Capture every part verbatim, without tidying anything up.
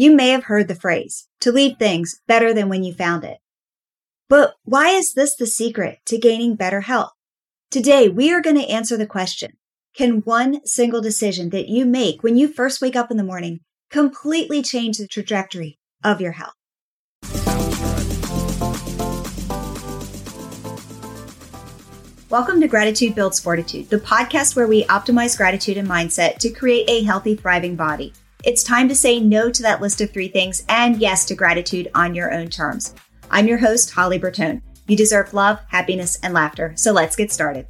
You may have heard the phrase, to leave things better than when you found it. But why is this the secret to gaining better health? Today, we are going to answer the question, can one single decision that you make when you first wake up in the morning completely change the trajectory of your health? Welcome to Gratitude Builds Fortitude, the podcast where we optimize gratitude and mindset to create a healthy, thriving body. It's time to say no to that list of three things and yes to gratitude on your own terms. I'm your host, Holly Bertone. You deserve love, happiness, and laughter. So let's get started.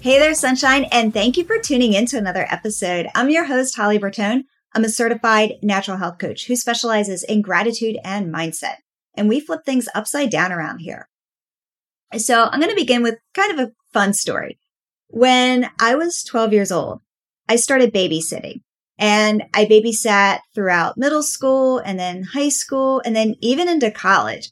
Hey there, sunshine, and thank you for tuning in to another episode. I'm your host, Holly Bertone. I'm a certified natural health coach who specializes in gratitude and mindset, and we flip things upside down around here. So I'm going to begin with kind of a fun story. When I was twelve years old, I started babysitting, and I babysat throughout middle school and then high school and then even into college.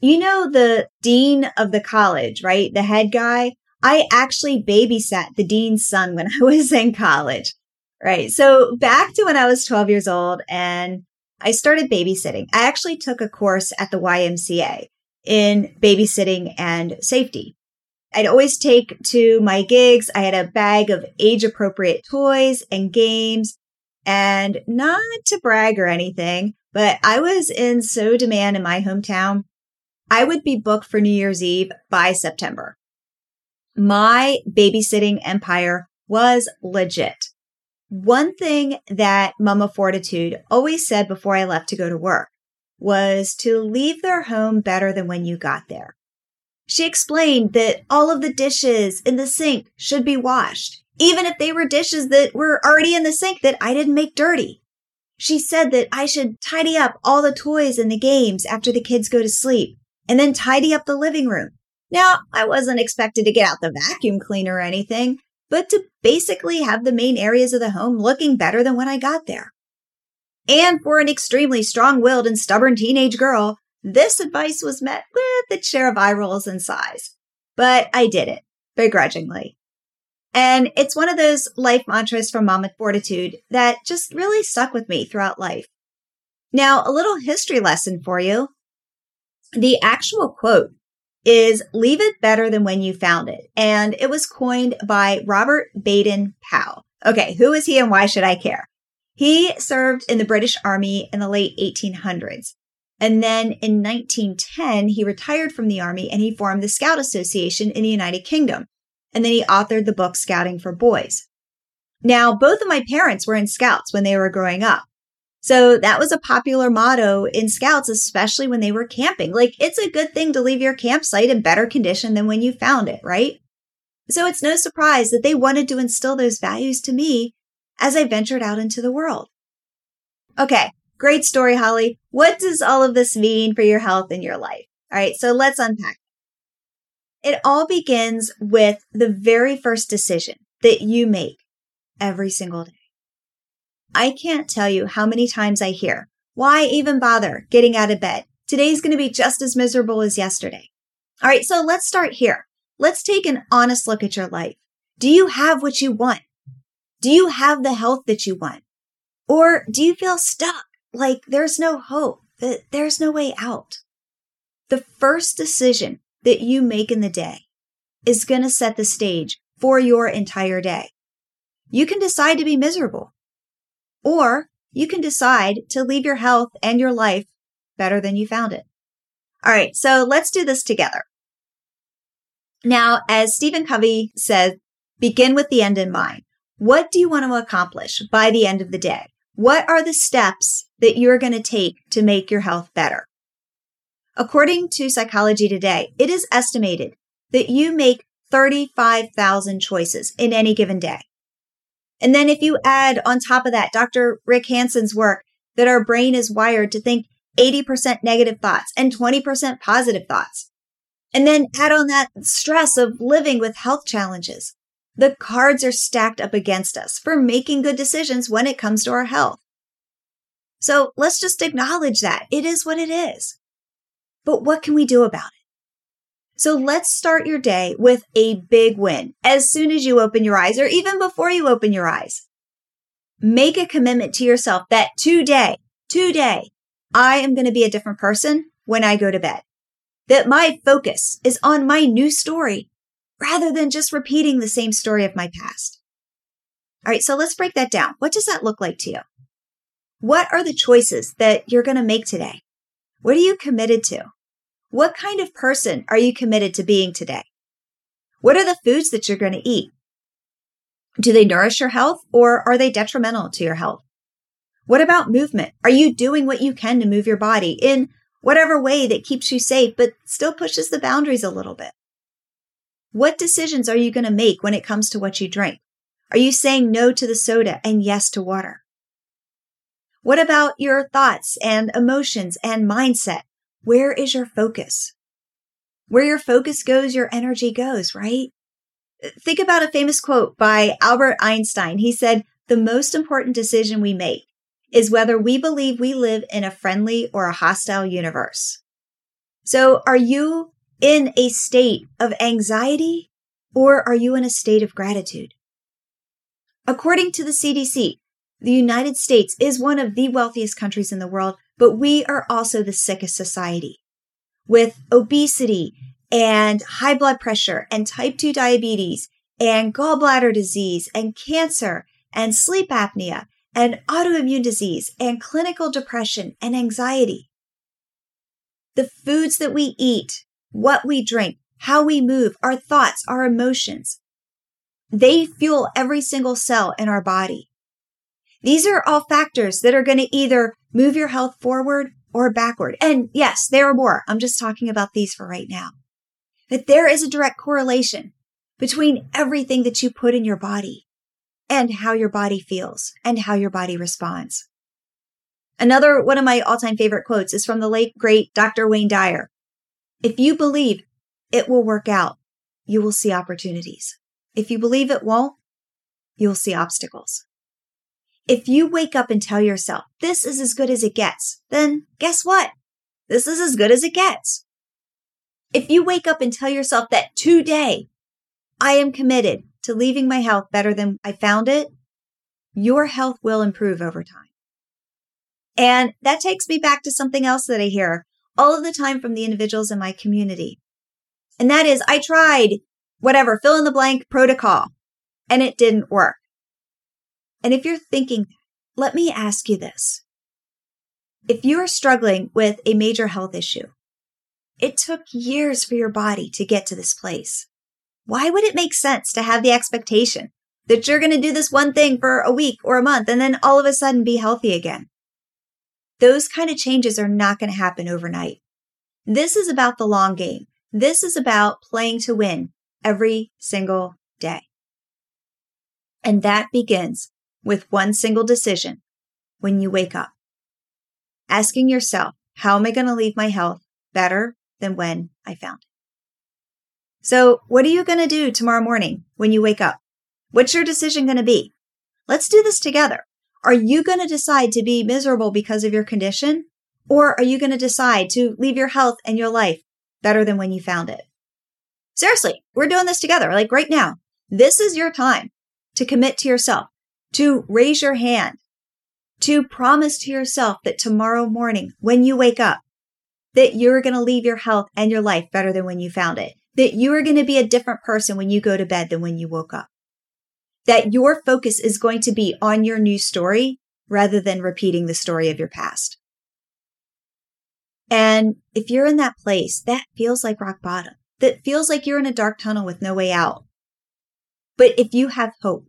You know, the dean of the college, right? The head guy. I actually babysat the dean's son when I was in college, right? So back to when I was twelve years old and I started babysitting. I actually took a course at the Y M C A in babysitting and safety. I'd always take to my gigs. I had a bag of age-appropriate toys and games, and not to brag or anything, but I was in so demand in my hometown, I would be booked for New Year's Eve by September. My babysitting empire was legit. One thing that Mamma Fortitude always said before I left to go to work was to leave their home better than when you got there. She explained that all of the dishes in the sink should be washed, even if they were dishes that were already in the sink that I didn't make dirty. She said that I should tidy up all the toys and the games after the kids go to sleep, and then tidy up the living room. Now, I wasn't expected to get out the vacuum cleaner or anything, but to basically have the main areas of the home looking better than when I got there. And for an extremely strong-willed and stubborn teenage girl, this advice was met with the share of eye rolls and sighs, but I did it begrudgingly. And it's one of those life mantras from Mamma Fortitude that just really stuck with me throughout life. Now, a little history lesson for you. The actual quote is, "Leave it better than when you found it." And it was coined by Robert Baden-Powell. Okay, who is he and why should I care? He served in the British Army in the late eighteen hundreds. And then in nineteen ten, he retired from the Army and he formed the Scout Association in the United Kingdom. And then he authored the book Scouting for Boys. Now, both of my parents were in Scouts when they were growing up. So that was a popular motto in Scouts, especially when they were camping. Like, it's a good thing to leave your campsite in better condition than when you found it, right? So it's no surprise that they wanted to instill those values to me as I ventured out into the world. Okay. Great story, Holly. What does all of this mean for your health and your life? All right, so let's unpack. It all begins with the very first decision that you make every single day. I can't tell you how many times I hear, why even bother getting out of bed? Today's going to be just as miserable as yesterday. All right, so let's start here. Let's take an honest look at your life. Do you have what you want? Do you have the health that you want? Or do you feel stuck? Like there's no hope, that there's no way out. The first decision that you make in the day is going to set the stage for your entire day. You can decide to be miserable, or you can decide to leave your health and your life better than you found it. All right, so let's do this together. Now, as Stephen Covey says, begin with the end in mind. What do you want to accomplish by the end of the day? What are the steps that you're going to take to make your health better? According to Psychology Today, it is estimated that you make thirty-five thousand choices in any given day. And then if you add on top of that, Doctor Rick Hansen's work that our brain is wired to think eighty percent negative thoughts and twenty percent positive thoughts. And then add on that stress of living with health challenges. The cards are stacked up against us for making good decisions when it comes to our health. So let's just acknowledge that. It is what it is. But what can we do about it? So let's start your day with a big win as soon as you open your eyes or even before you open your eyes. make a commitment to yourself that today, today, I am going to be a different person when I go to bed. That my focus is on my new story rather than just repeating the same story of my past. All right, so let's break that down. What does that look like to you? What are the choices that you're going to make today? What are you committed to? What kind of person are you committed to being today? What are the foods that you're going to eat? Do they nourish your health or are they detrimental to your health? What about movement? Are you doing what you can to move your body in whatever way that keeps you safe, but still pushes the boundaries a little bit? What decisions are you going to make when it comes to what you drink? Are you saying no to the soda and yes to water? What about your thoughts and emotions and mindset? Where is your focus? Where your focus goes, your energy goes, right? Think about a famous quote by Albert Einstein. He said, "The most important decision we make is whether we believe we live in a friendly or a hostile universe." So are you in a state of anxiety or are you in a state of gratitude? According to the C D C, the United States is one of the wealthiest countries in the world, but we are also the sickest society, with obesity and high blood pressure and type two diabetes and gallbladder disease and cancer and sleep apnea and autoimmune disease and clinical depression and anxiety. The foods that we eat, what we drink, how we move, our thoughts, our emotions, they fuel every single cell in our body. These are all factors that are going to either move your health forward or backward. And yes, there are more. I'm just talking about these for right now. But there is a direct correlation between everything that you put in your body and how your body feels and how your body responds. Another one of my all-time favorite quotes is from the late, great Doctor Wayne Dyer. "If you believe it will work out, you will see opportunities. If you believe it won't, you'll see obstacles." If you wake up and tell yourself, this is as good as it gets, then guess what? This is as good as it gets. If you wake up and tell yourself that today, I am committed to leaving my health better than I found it, your health will improve over time. And that takes me back to something else that I hear all of the time from the individuals in my community. And that is, I tried whatever, fill in the blank protocol, and it didn't work. And if you're thinking, let me ask you this. If you are struggling with a major health issue, it took years for your body to get to this place. Why would it make sense to have the expectation that you're going to do this one thing for a week or a month and then all of a sudden be healthy again? Those kind of changes are not going to happen overnight. This is about the long game. This is about playing to win every single day. And that begins with one single decision when you wake up. Asking yourself, how am I going to leave my health better than when I found it? So what are you going to do tomorrow morning when you wake up? What's your decision going to be? Let's do this together. Are you going to decide to be miserable because of your condition? Or are you going to decide to leave your health and your life better than when you found it? Seriously, we're doing this together. Like right now, this is your time to commit to yourself, to raise your hand, to promise to yourself that tomorrow morning when you wake up, that you're going to leave your health and your life better than when you found it, that you are going to be a different person when you go to bed than when you woke up, that your focus is going to be on your new story rather than repeating the story of your past. And if you're in that place, that feels like rock bottom, that feels like you're in a dark tunnel with no way out. But if you have hope,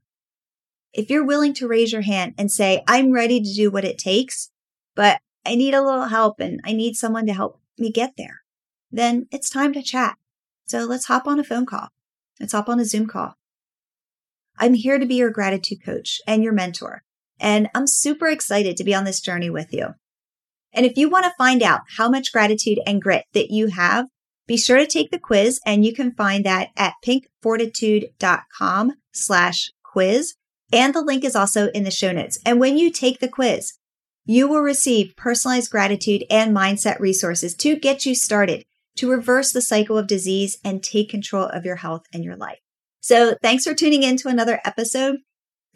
if you're willing to raise your hand and say, I'm ready to do what it takes, but I need a little help and I need someone to help me get there, then it's time to chat. So let's hop on a phone call. Let's hop on a Zoom call. I'm here to be your gratitude coach and your mentor. And I'm super excited to be on this journey with you. And if you want to find out how much gratitude and grit that you have, be sure to take the quiz, and you can find that at pinkfortitude.com slash quiz. And the link is also in the show notes. And when you take the quiz, you will receive personalized gratitude and mindset resources to get you started, to reverse the cycle of disease and take control of your health and your life. So thanks for tuning in to another episode.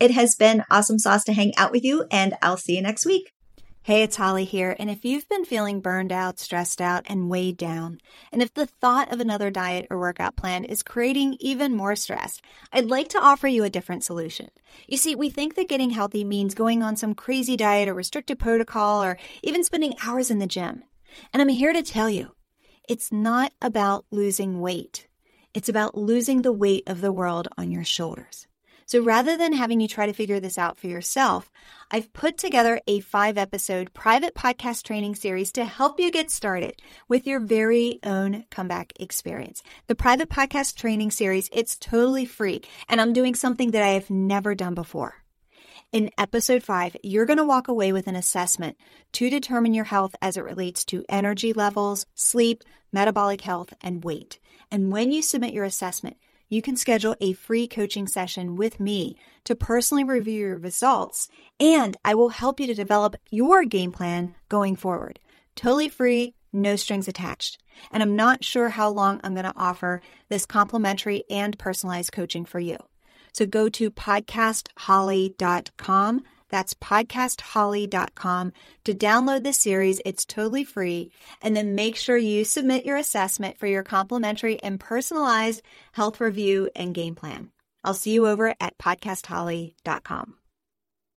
It has been awesome sauce to hang out with you, and I'll see you next week. Hey, it's Holly here, and if you've been feeling burned out, stressed out, and weighed down, and if the thought of another diet or workout plan is creating even more stress, I'd like to offer you a different solution. You see, we think that getting healthy means going on some crazy diet or restrictive protocol or even spending hours in the gym. And I'm here to tell you, it's not about losing weight. It's about losing the weight of the world on your shoulders. So rather than having you try to figure this out for yourself, I've put together a five-episode private podcast training series to help you get started with your very own comeback experience. The private podcast training series, it's totally free, and I'm doing something that I have never done before. In episode five, you're going to walk away with an assessment to determine your health as it relates to energy levels, sleep, metabolic health, and weight. And when you submit your assessment, you can schedule a free coaching session with me to personally review your results, and I will help you to develop your game plan going forward. Totally free, no strings attached. And I'm not sure how long I'm going to offer this complimentary and personalized coaching for you. So go to podcast holly dot com. That's podcast holly dot com to download the series. It's totally free. And then make sure you submit your assessment for your complimentary and personalized health review and game plan. I'll see you over at podcast holly dot com.